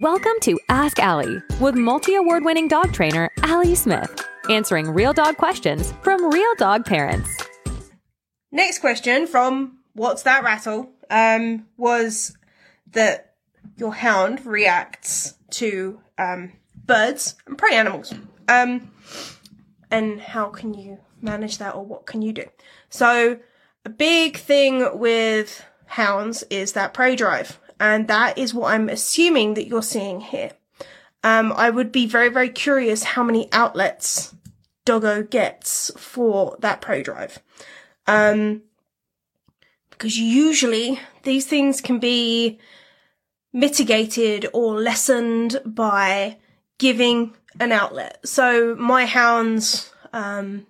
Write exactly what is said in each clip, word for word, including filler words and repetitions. Welcome to Ask Allie with multi-award-winning dog trainer Allie Smith, answering real dog questions from real dog parents. Next question from What's That Rattle um, was that your hound reacts to um, birds and prey animals, um, and how can you manage that, or what can you do? So a big thing with hounds is that prey drive. And that is what I'm assuming that you're seeing here. Um, I would be very, very curious how many outlets Doggo gets for that prey drive. Um, because usually these things can be mitigated or lessened by giving an outlet. So my hounds, um,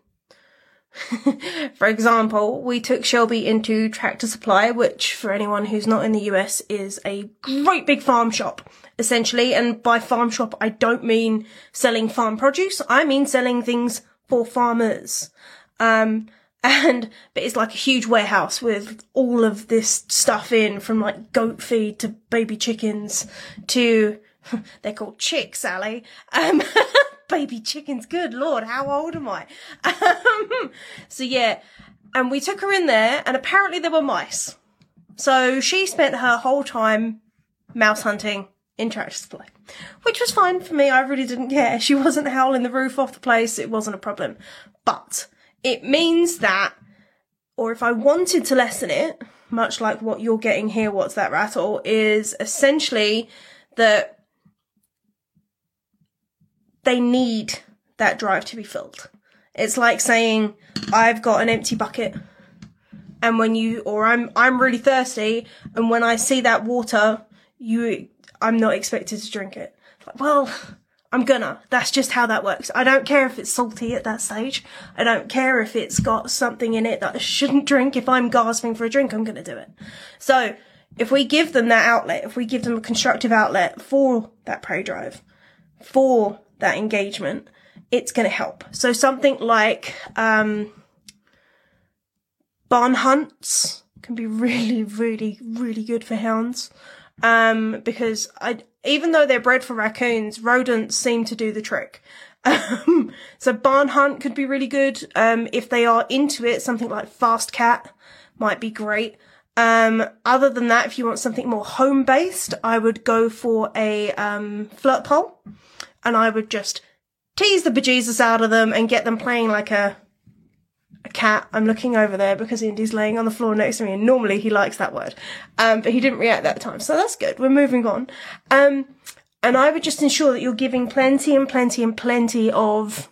for example, we took Shelby into Tractor Supply, which for anyone who's not in the U S is a great big farm shop, essentially. And by farm shop, I don't mean selling farm produce. I mean selling things for farmers. Um, and but it's like a huge warehouse with all of this stuff in, from like goat feed to baby chickens to, they're called chicks, Allie. Um Baby chickens, good lord, how old am I? Um, so yeah, and we took her in there, and apparently there were mice. So she spent her whole time mouse hunting in Tractor Supply, which was fine for me. I really didn't care. She wasn't howling the roof off the place. It wasn't a problem. But it means that, or if I wanted to lessen it, much like what you're getting here, What's That Rattle, is essentially that they need that drive to be filled. It's like saying, I've got an empty bucket, and when you, or I'm, I'm really thirsty, and when I see that water, you, I'm not expected to drink it. Like, well, I'm gonna. That's just how that works. I don't care if it's salty at that stage. I don't care if it's got something in it that I shouldn't drink. If I'm gasping for a drink, I'm gonna do it. So if we give them that outlet, if we give them a constructive outlet for that prey drive, for that engagement, it's going to help. So something like um barn hunts can be really, really, really good for hounds, um because I even though they're bred for raccoons, rodents seem to do the trick. Um, so barn hunt could be really good. Um if they are into it, something like Fast Cat might be great. Um other than that, if you want something more home-based, I would go for a um flirt pole. And I would just tease the bejesus out of them and get them playing like a a cat. I'm looking over there because Indy's laying on the floor next to me, and normally he likes that word. Um, but he didn't react that time. So that's good. We're moving on. Um, and I would just ensure that you're giving plenty and plenty and plenty of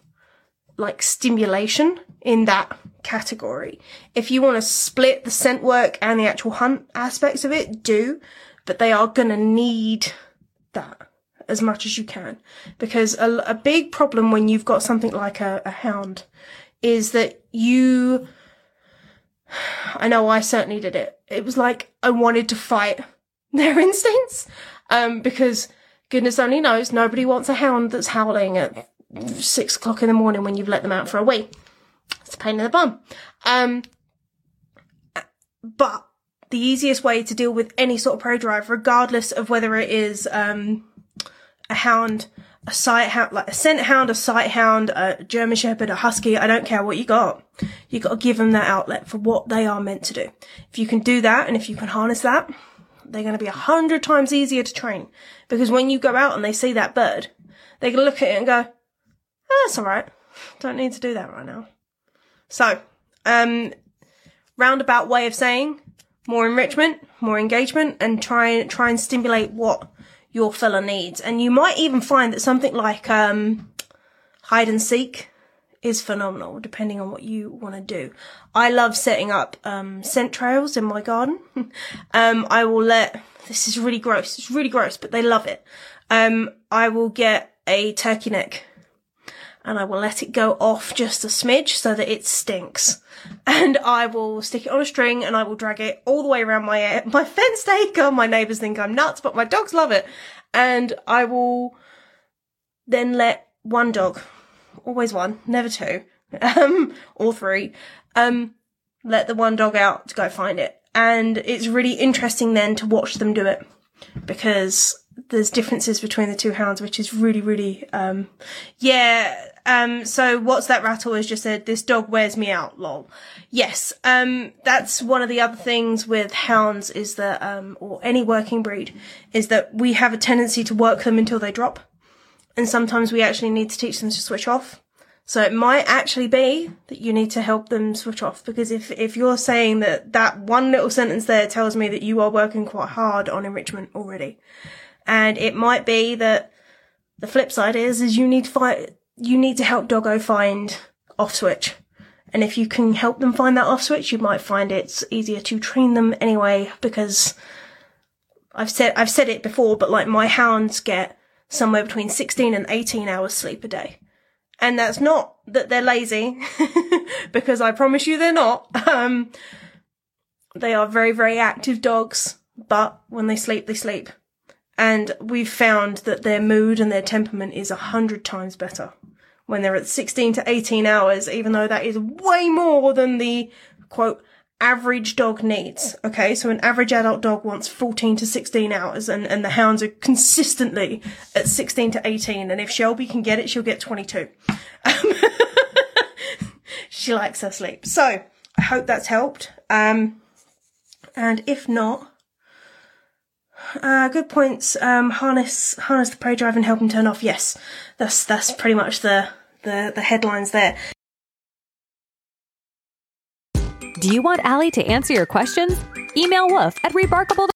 like stimulation in that category. If you want to split the scent work and the actual hunt aspects of it, do. But they are going to need that as much as you can, because a, a big problem when you've got something like a, a hound is that you, I know I certainly did it. It was like I wanted to fight their instincts, um, because goodness only knows nobody wants a hound that's howling at six o'clock in the morning when you've let them out for a wee. It's a pain in the bum. Um, but the easiest way to deal with any sort of prey drive, regardless of whether it is, um, a hound, a sight hound, like a scent hound, a sight hound, a German Shepherd, a Husky, I don't care what you got. You got to give them that outlet for what they are meant to do. If you can do that, and if you can harness that, they're going to be a hundred times easier to train. Because when you go out and they see that bird, they can look at it and go, oh, that's all right. Don't need to do that right now. So, um, roundabout way of saying more enrichment, more engagement, and try, try and stimulate what your fella needs. And you might even find that something like um hide and seek is phenomenal, depending on what you want to do. I love setting up um scent trails in my garden. um I will let this is really gross it's really gross but they love it. um I will get a turkey neck and I will let it go off just a smidge so that it stinks, and I will stick it on a string, and I will drag it all the way around my my fenced acre. My neighbours think I'm nuts, but my dogs love it. And I will then let one dog, always one, never two, um, or three, um, let the one dog out to go find it. And it's really interesting then to watch them do it, because there's differences between the two hounds, which is really, really, um, yeah. Um, so what's that rattle has just said, this dog wears me out, lol. Yes. Um, that's one of the other things with hounds is that, um, or any working breed is that we have a tendency to work them until they drop. And sometimes we actually need to teach them to switch off. So it might actually be that you need to help them switch off, because if, if you're saying that that one little sentence there tells me that you are working quite hard on enrichment already. And it might be that the flip side is, is you need to find, you need to help Doggo find off switch. And if you can help them find that off switch, you might find it's easier to train them anyway, because I've said, I've said it before, but like my hounds get somewhere between sixteen and eighteen hours sleep a day. And that's not that they're lazy, because I promise you they're not. Um, they are very, very active dogs, but when they sleep, they sleep. And we've found that their mood and their temperament is a hundred times better when they're at sixteen to eighteen hours, even though that is way more than the, quote, average dog needs. Okay, so an average adult dog wants fourteen to sixteen hours, and, and the hounds are consistently at sixteen to eighteen, and if Shelby can get it, she'll get twenty-two. Um, she likes her sleep. So I hope that's helped. Um, and if not, uh, good points. Um, harness, harness the prey drive and help him turn off. Yes, that's, that's pretty much the, the, the headlines there. Do you want Allie to answer your questions? Email woof at rebarkable dot com.